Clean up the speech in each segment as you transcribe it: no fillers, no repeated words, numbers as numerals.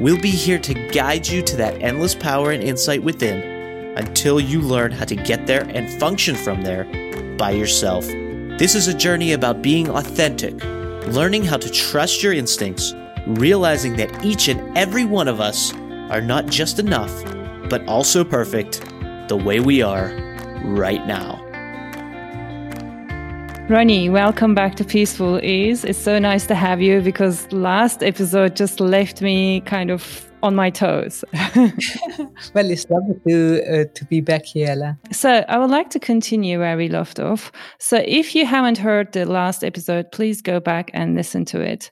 We'll be here to guide you to that endless power and insight within until you learn how to get there and function from there by yourself. This is a journey about being authentic, learning how to trust your instincts, realizing that each and every one of us are not just enough, but also perfect the way we are right now. Ronnie, welcome back to Peaceful Ease. It's so nice to have you because last episode just left me kind of on my toes. Well, it's lovely to be back here, Ella. So I would like to continue where we left off. So if you haven't heard the last episode, please go back and listen to it.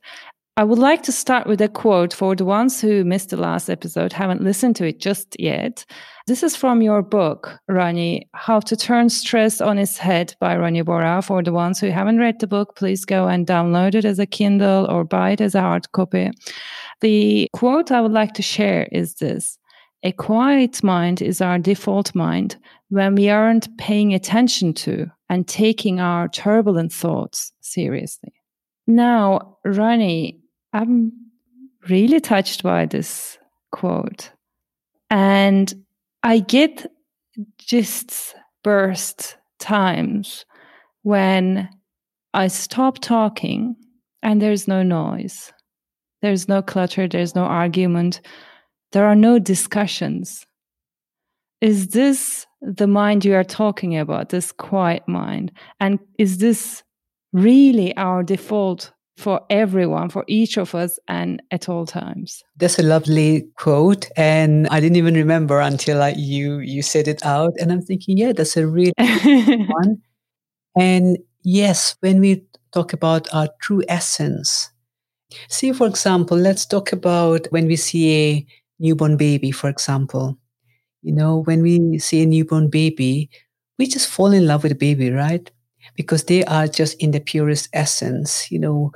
I would like to start with a quote for the ones who missed the last episode, haven't listened to it just yet. This is from your book, Ronnie, How to Turn Stress on His Head by Rani Bora. For the ones who haven't read the book, please go and download it as a Kindle or buy it as a hard copy. The quote I would like to share is this. A quiet mind is our default mind when we aren't paying attention to and taking our turbulent thoughts seriously. Now, Ronnie, I'm really touched by this quote, and I get just burst times when I stop talking and there's no noise, there's no clutter, there's no argument, there are no discussions. Is this the mind you are talking about, this quiet mind? And is this really our default for everyone, for each of us, and at all times? That's a lovely quote, and I didn't even remember until you said it out, and I'm thinking, yeah, that's a really good one. And yes, when we talk about our true essence, see, for example, let's talk about when we see a newborn baby, for example. You know, when we see a newborn baby, we just fall in love with a baby, right? Because they are just in the purest essence, you know,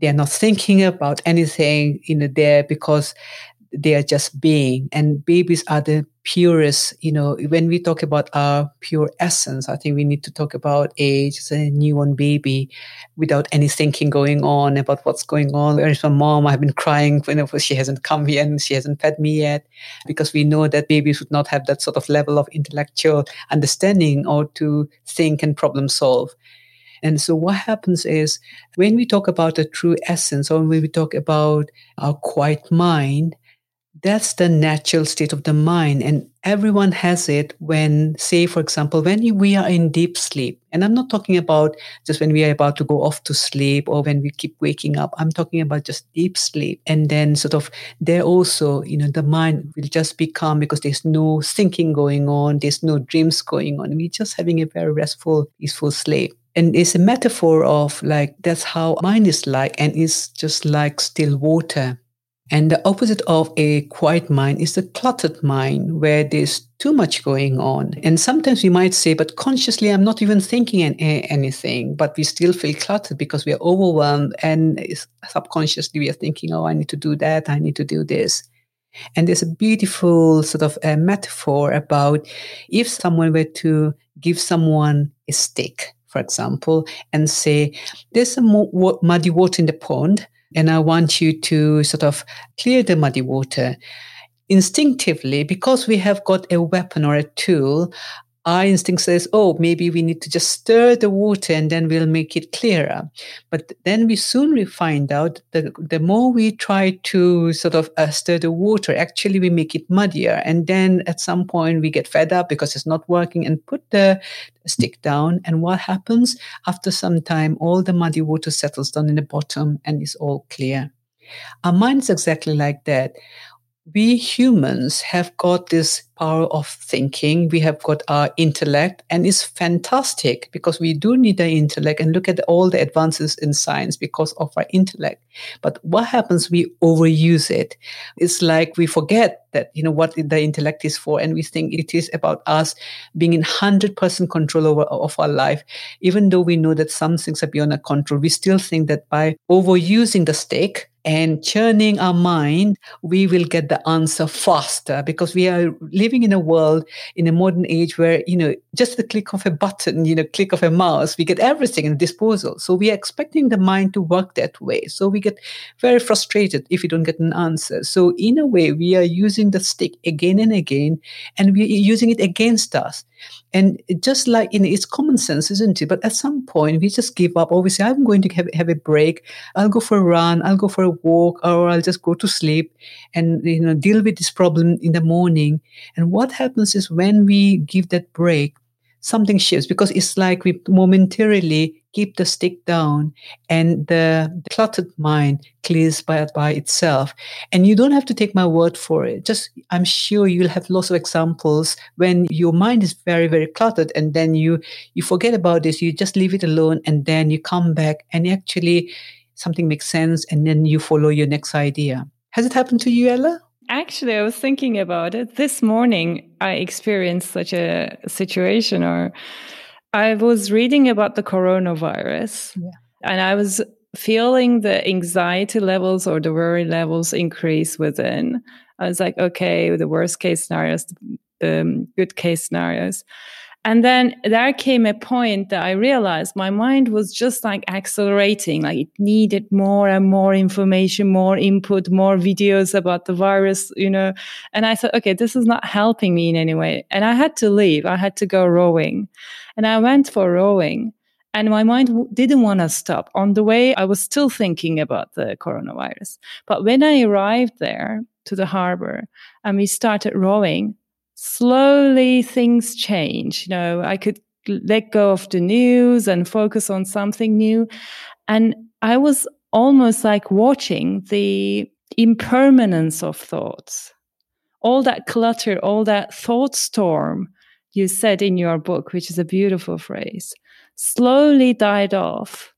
they are not thinking about anything, you know, there because they are just being. And babies are the purest, you know, when we talk about our pure essence, I think we need to talk about a newborn baby without any thinking going on about what's going on. Where is my mom? I've been crying, you know, she hasn't come here and she hasn't fed me yet, because we know that babies would not have that sort of level of intellectual understanding or to think and problem solve. And so what happens is when we talk about the true essence, or when we talk about our quiet mind, that's the natural state of the mind, and everyone has it when, say, for example, when we are in deep sleep. And I'm not talking about just when we are about to go off to sleep or when we keep waking up. I'm talking about just deep sleep. And then sort of there also, you know, the mind will just be calm because there's no thinking going on. There's no dreams going on. We're just having a very restful, peaceful sleep. And it's a metaphor of like, that's how mind is like, and it's just like still water. And the opposite of a quiet mind is the cluttered mind, where there's too much going on. And sometimes we might say, but consciously, I'm not even thinking anything, but we still feel cluttered because we are overwhelmed, and subconsciously we are thinking, oh, I need to do that, I need to do this. And there's a beautiful sort of a metaphor about if someone were to give someone a stick, for example, and say, there's some muddy water in the pond, and I want you to sort of clear the muddy water. Instinctively, because we have got a weapon or a tool, our instinct says, oh, maybe we need to just stir the water and then we'll make it clearer. But then we soon find out that the more we try to sort of stir the water, actually we make it muddier. And then at some point we get fed up because it's not working and put the stick down. And what happens? After some time, all the muddy water settles down in the bottom and it's all clear. Our mind's exactly like that. we humans have got this power of thinking. We have got our intellect, and it's fantastic because we do need our intellect, and look at all the advances in science because of our intellect. But what happens? We overuse it. It's like we forget that, you know, what the intellect is for, and we think it is about us being in 100% control of our life. Even though we know that some things are beyond our control, we still think that by overusing the stick and churning our mind, we will get the answer faster, because we are living in a world, in a modern age where, you know, just the click of a button, you know, click of a mouse, we get everything in disposal. So we are expecting the mind to work that way. So we get very frustrated if we don't get an answer. So in a way, we are using the stick again and again, and we are using it against us. And just like, you know, it's common sense, isn't it? But at some point, we just give up. Obviously, I'm going to have a break. I'll go for a run. I'll go for a walk, or I'll just go to sleep and, you know, deal with this problem in the morning. And what happens is when we give that break, something shifts, because it's like we momentarily keep the stick down and the cluttered mind clears by itself. And you don't have to take my word for it. Just, I'm sure you'll have lots of examples when your mind is very, very cluttered, and then you forget about this, you just leave it alone, and then you come back and actually something makes sense, and then you follow your next idea. Has it happened to you, Ella? Actually, I was thinking about it. This morning, I experienced such a situation, or I was reading about the coronavirus, and I was feeling the anxiety levels or the worry levels increase within. I was like, okay, the worst case scenarios, the good case scenarios. And then there came a point that I realized my mind was just like accelerating, like it needed more and more information, more input, more videos about the virus, you know. And I thought, okay, this is not helping me in any way. And I had to leave. I had to go rowing. And I went for rowing. And my mind didn't want to stop. On the way, I was still thinking about the coronavirus. But when I arrived there to the harbor and we started rowing, slowly things change. You know, I could let go of the news and focus on something new. And I was almost like watching the impermanence of thoughts. All that clutter, all that thought storm you said in your book, which is a beautiful phrase, slowly died off.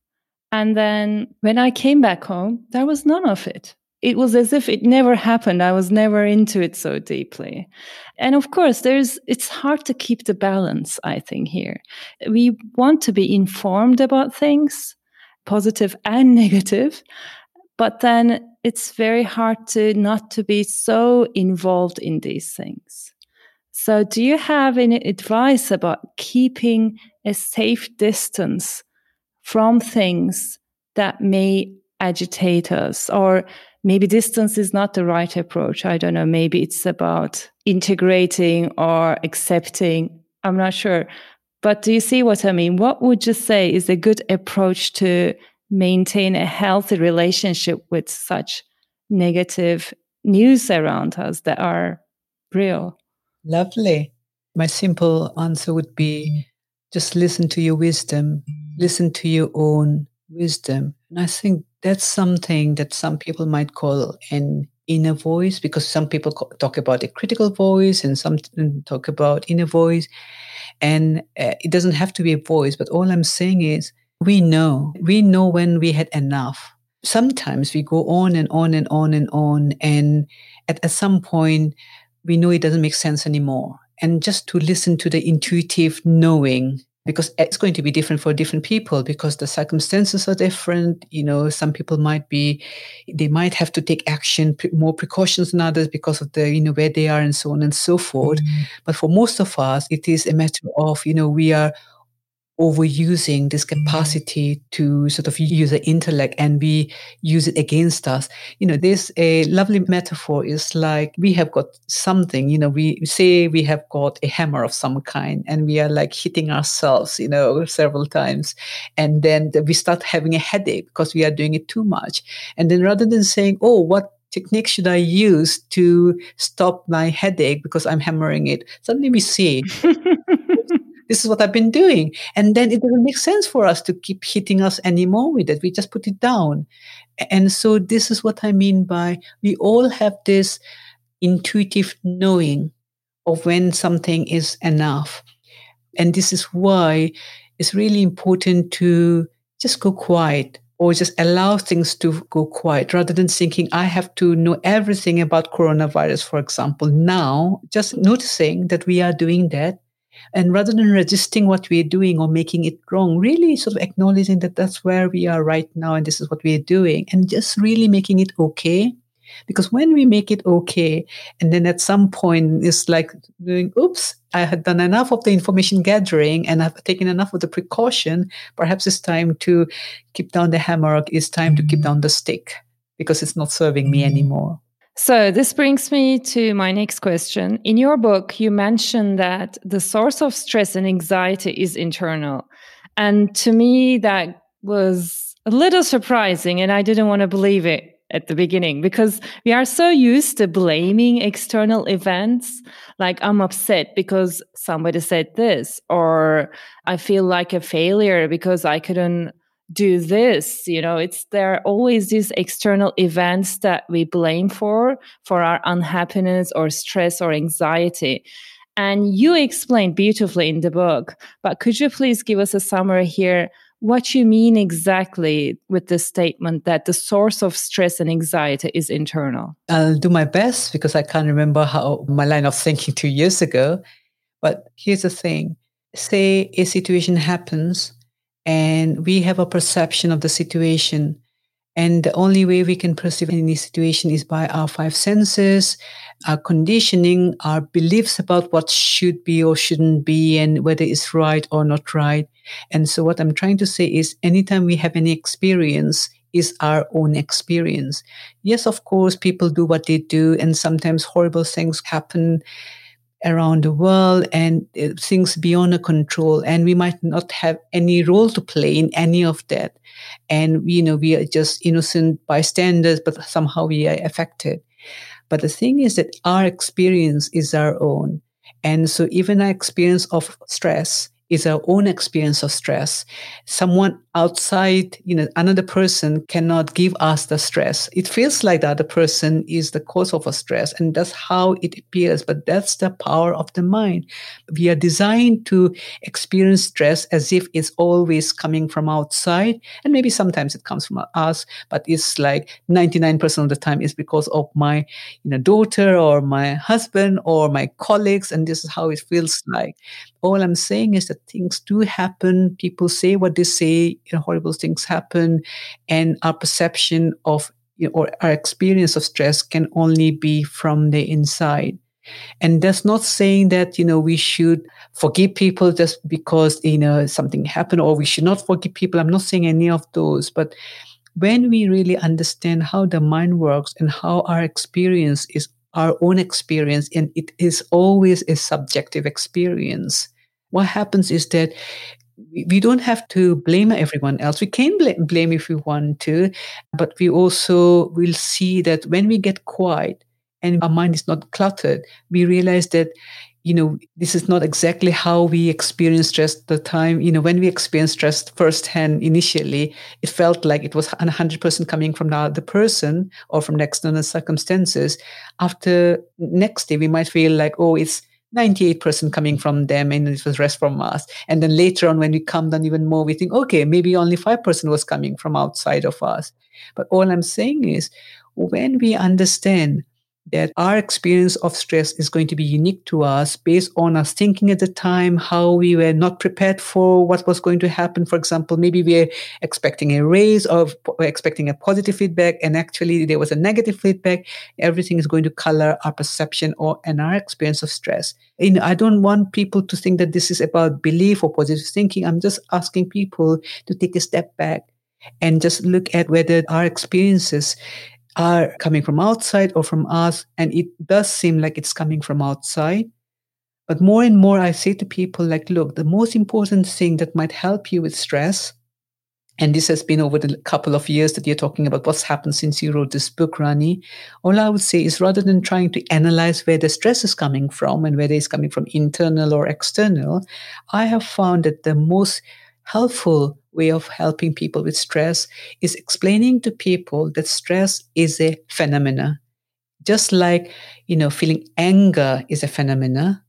And then when I came back home, there was none of it. It was as if it never happened. I was never into it so deeply. And of course, it's hard to keep the balance, I think, here. We want to be informed about things, positive and negative, but then it's very hard to not to be so involved in these things. So do you have any advice about keeping a safe distance from things that may agitate us? Or maybe distance is not the right approach. I don't know. Maybe it's about integrating or accepting. I'm not sure. But do you see what I mean? What would you say is a good approach to maintain a healthy relationship with such negative news around us that are real? Lovely. My simple answer would be just listen to your wisdom. Listen to your own wisdom. And I think that's something that some people might call an inner voice, because some people talk about a critical voice and some talk about inner voice. And it doesn't have to be a voice, but all I'm saying is we know when we had enough. Sometimes we go on and on and on and on, and at some point we know it doesn't make sense anymore. And just to listen to the intuitive knowing, because it's going to be different for different people, because the circumstances are different. You know, some people might have to take action, more precautions than others because of the, you know, where they are and so on and so forth. Mm-hmm. But for most of us, it is a matter of, you know, we are overusing this capacity to sort of use the intellect, and we use it against us. You know, there's a lovely metaphor. It's like we have got something, you know, we say we have got a hammer of some kind, and we are like hitting ourselves, you know, several times. And then we start having a headache because we are doing it too much. And then rather than saying, oh, what technique should I use to stop my headache because I'm hammering it? Suddenly we see. This is what I've been doing. And then it doesn't make sense for us to keep hitting us anymore with it. We just put it down. And so this is what I mean by we all have this intuitive knowing of when something is enough. And this is why it's really important to just go quiet or just allow things to go quiet rather than thinking, I have to know everything about coronavirus, for example. Now, just noticing that we are doing that, and rather than resisting what we're doing or making it wrong, really sort of acknowledging that that's where we are right now and this is what we're doing, and just really making it okay. Because when we make it okay, and then at some point it's like doing, oops, I had done enough of the information gathering and I've taken enough of the precaution. Perhaps it's time to keep down the hammer. It's time to keep down the stick because it's not serving me anymore. So this brings me to my next question. In your book, you mentioned that the source of stress and anxiety is internal. And to me, that was a little surprising and I didn't want to believe it at the beginning, because we are so used to blaming external events. Like, I'm upset because somebody said this, or I feel like a failure because I couldn't do this. You know, there are always these external events that we blame for our unhappiness or stress or anxiety. And you explained beautifully in the book, but could you please give us a summary here? What you mean exactly with the statement that the source of stress and anxiety is internal? I'll do my best because I can't remember how my line of thinking 2 years ago. But here's the thing. Say a situation happens and we have a perception of the situation. And the only way we can perceive any situation is by our five senses, our conditioning, our beliefs about what should be or shouldn't be and whether it's right or not right. And so what I'm trying to say is anytime we have any experience is our own experience. Yes, of course, people do what they do and sometimes horrible things happen around the world and things beyond our control. And we might not have any role to play in any of that. And, we are just innocent bystanders, but somehow we are affected. But the thing is that our experience is our own. And so even our experience of stress is our own experience of stress. Someone outside, another person cannot give us the stress. It feels like the other person is the cause of a stress, and that's how it appears. But that's the power of the mind. We are designed to experience stress as if it's always coming from outside, and maybe sometimes it comes from us, but it's like 99% of the time is because of my daughter or my husband or my colleagues, and this is how it feels like. All I'm saying is that things do happen. People say what they say. Horrible things happen, and our perception of or our experience of stress can only be from the inside. And that's not saying that we should forgive people just because something happened, or we should not forgive people. I'm not saying any of those, but when we really understand how the mind works and how our experience is our own experience, and it is always a subjective experience, what happens is that we don't have to blame everyone else. We can blame if we want to, but we also will see that when we get quiet and our mind is not cluttered, we realize that, this is not exactly how we experience stress at the time. When we experienced stress firsthand initially, it felt like it was 100% coming from the other person or from the external circumstances. After next day, we might feel like, oh, it's 98% coming from them and it was rest from us. And then later on, when we calm down even more, we think, okay, maybe only 5% was coming from outside of us. But all I'm saying is when we understand that our experience of stress is going to be unique to us based on us thinking at the time, how we were not prepared for what was going to happen. For example, maybe we're expecting a raise or we're expecting a positive feedback and actually there was a negative feedback. Everything is going to color our perception and our experience of stress. I don't want people to think that this is about belief or positive thinking. I'm just asking people to take a step back and just look at whether our experiences are coming from outside or from us, and it does seem like it's coming from outside. But more and more I say to people, like, look, the most important thing that might help you with stress, and this has been over the couple of years that you're talking about what's happened since you wrote this book, Rani, all I would say is rather than trying to analyze where the stress is coming from and whether it's coming from internal or external, I have found that the most helpful way of helping people with stress is explaining to people that stress is a phenomena. Just like, you know, feeling anger is a phenomenon,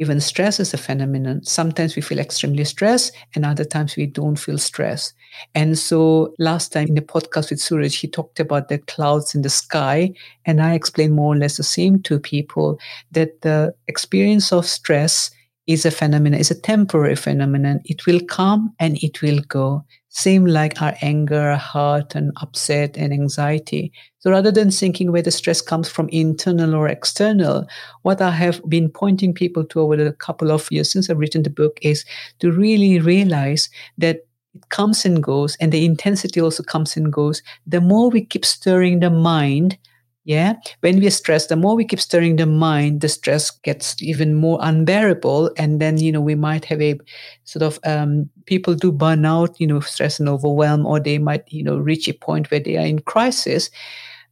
even stress is a phenomenon. Sometimes we feel extremely stressed and other times we don't feel stress. And so last time in the podcast with Suraj, he talked about the clouds in the sky. And I explained more or less the same to people, that the experience of stress is a phenomenon, is a temporary phenomenon. It will come and it will go. Same like our anger, hurt, and upset, and anxiety. So rather than thinking whether stress comes from internal or external, what I have been pointing people to over the couple of years since I've written the book is to really realize that it comes and goes, and the intensity also comes and goes. The more we keep stirring the mind, yeah, when we're stressed, the more we keep stirring the mind, the stress gets even more unbearable. And then, you know, we might have a sort of, people do burn out, you know, stress and overwhelm, or they might, you know, reach a point where they are in crisis.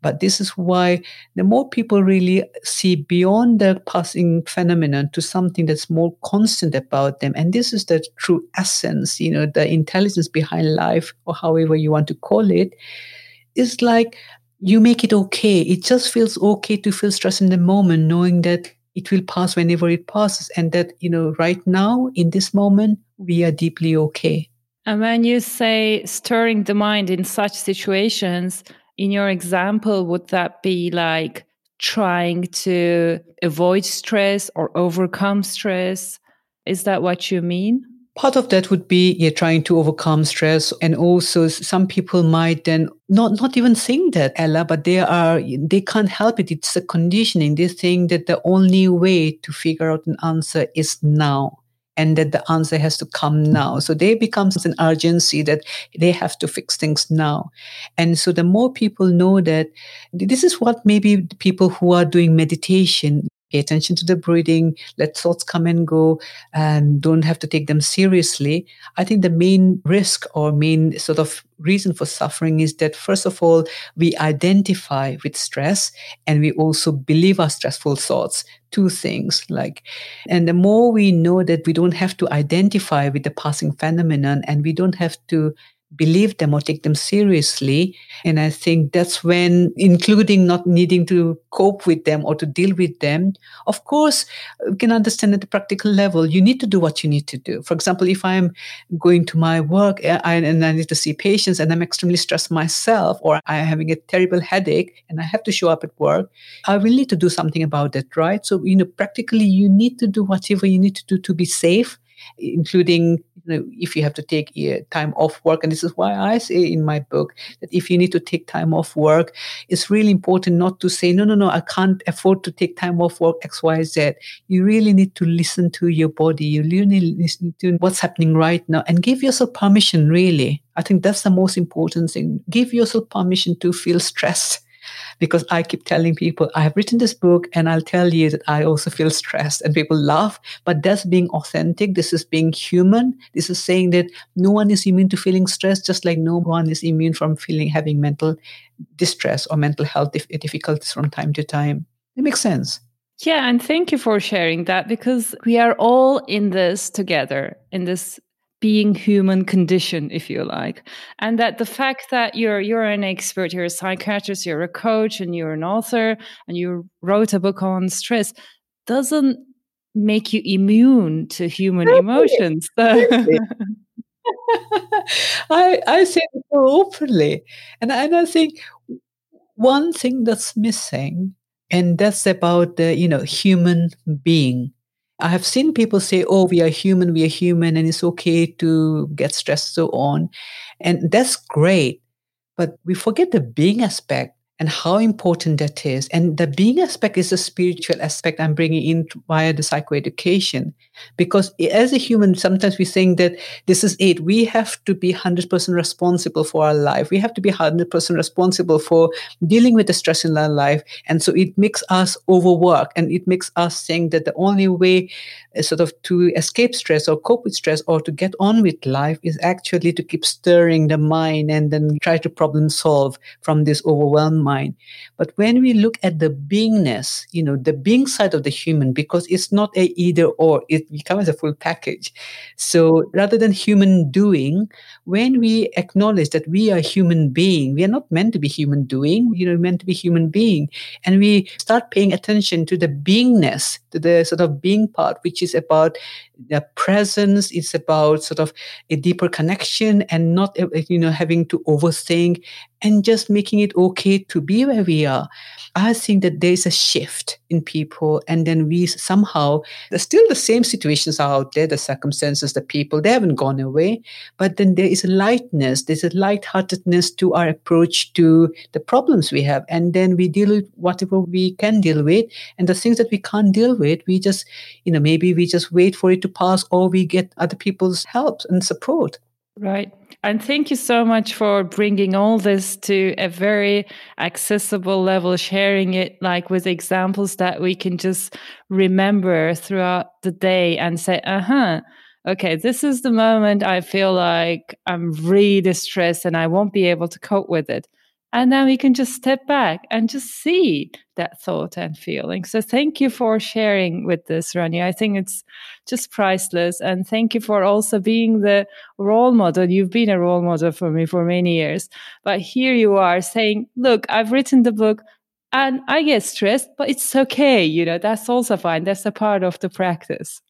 But this is why the more people really see beyond the passing phenomenon to something that's more constant about them. And this is the true essence, you know, the intelligence behind life, or however you want to call it, is like, you make it okay. It just feels okay to feel stress in the moment, knowing that it will pass whenever it passes. And that, you know, right now, in this moment, we are deeply okay. And when you say stirring the mind in such situations, in your example, would that be like trying to avoid stress or overcome stress? Is that what you mean? Part of that would be trying to overcome stress. And also some people might then not even think that, Ella, but they can't help it. It's a conditioning. They think that the only way to figure out an answer is now, and that the answer has to come now. So there becomes an urgency that they have to fix things now. And so the more people know that, this is what maybe people who are doing meditation, pay attention to the breathing, let thoughts come and go, and don't have to take them seriously. I think the main risk or main sort of reason for suffering is that, first of all, we identify with stress and we also believe our stressful thoughts. Two things, like, and the more we know that we don't have to identify with the passing phenomenon and we don't have to believe them or take them seriously. And I think that's when, including not needing to cope with them or to deal with them, of course, we can understand at the practical level, you need to do what you need to do. For example, if I'm going to my work and I need to see patients and I'm extremely stressed myself, or I'm having a terrible headache and I have to show up at work, I will need to do something about that, right? So, you know, practically you need to do whatever you need to do to be safe, including, you know, if you have to take time off work. And this is why I say in my book that if you need to take time off work, it's really important not to say, no, I can't afford to take time off work, X, Y, Z. You really need to listen to your body. You really listen to what's happening right now and give yourself permission, really. I think that's the most important thing. Give yourself permission to feel stressed. Because I keep telling people, I have written this book and I'll tell you that I also feel stressed, and people laugh, but that's being authentic. This is being human. This is saying that no one is immune to feeling stress, just like no one is immune from having mental distress or mental health difficulties from time to time. It makes sense. Yeah. And thank you for sharing that, because we are all in this together, in this being human condition, if you like. And that the fact that you're an expert, you're a psychiatrist, you're a coach, and you're an author, and you wrote a book on stress doesn't make you immune to human emotions. I say it so openly. And I think one thing that's missing, and that's about the, you know, human being. I have seen people say, oh, we are human, and it's okay to get stressed, so on. And that's great. But we forget the being aspect and how important that is. And the being aspect is a spiritual aspect I'm bringing in via the psychoeducation. Because as a human, sometimes we think that this is it. We have to be 100% responsible for our life. We have to be 100% responsible for dealing with the stress in our life. And so it makes us overwork, and it makes us think that the only way sort of to escape stress or cope with stress or to get on with life is actually to keep stirring the mind and then try to problem solve from this overwhelm mind. But when we look at the beingness, you know, the being side of the human, because it's not a either or, it becomes a full package. So rather than human doing, when we acknowledge that we are human being, we are not meant to be human doing, you know, we're meant to be human being. And we start paying attention to the beingness, to the sort of being part, which is about the presence, it's about sort of a deeper connection and not, you know, having to overthink and just making it okay to be where we are. I think that there's a shift in people, and then we somehow, there's still the same situations are out there, the circumstances, the people, they haven't gone away, but then there is a lightness, there's a lightheartedness to our approach to the problems we have, and then we deal with whatever we can deal with, and the things that we can't deal with, we just, you know, maybe we just wait for it to pass, or we get other people's help and support. Right. And thank you so much for bringing all this to a very accessible level, sharing it like with examples that we can just remember throughout the day and say, okay, this is the moment I feel like I'm really stressed and I won't be able to cope with it. And then we can just step back and just see that thought and feeling. So thank you for sharing with this, Rani. I think it's just priceless. And thank you for also being the role model. You've been a role model for me for many years. But here you are saying, look, I've written the book and I get stressed, but it's okay. You know, that's also fine. That's a part of the practice.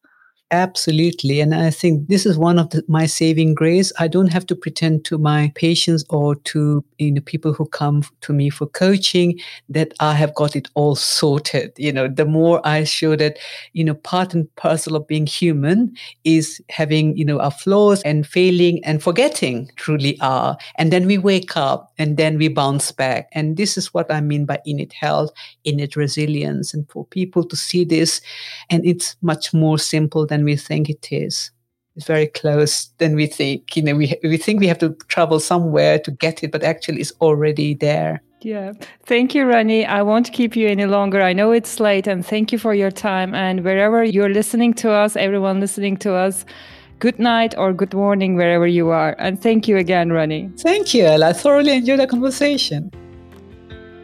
Absolutely. And I think this is one of my saving grace. I don't have to pretend to my patients or to, you know, people who come to me for coaching that I have got it all sorted. You know, the more I show that, you know, part and parcel of being human is having, you know, our flaws and failing and forgetting truly are. And then we wake up and then we bounce back. And this is what I mean by innate health, innate resilience. And for people to see this, and it's much more simple than we think it is. It's very close than we think. You know, we think we have to travel somewhere to get it, but actually it's already there. Yeah. Thank you, Rani. I won't keep you any longer. I know it's late, and thank you for your time. And wherever you're listening to us, everyone listening to us, good night or good morning, wherever you are. And thank you again, Rani. Thank you, Ella. I thoroughly enjoyed the conversation.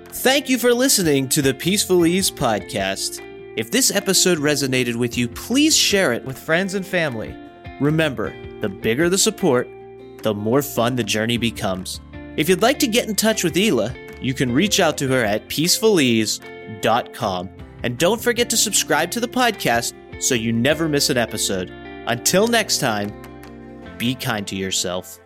Thank you for listening to the Peaceful Ease podcast. If this episode resonated with you, please share it with friends and family. Remember, the bigger the support, the more fun the journey becomes. If you'd like to get in touch with Ela, you can reach out to her at PeacefulEase.com. And don't forget to subscribe to the podcast so you never miss an episode. Until next time, be kind to yourself.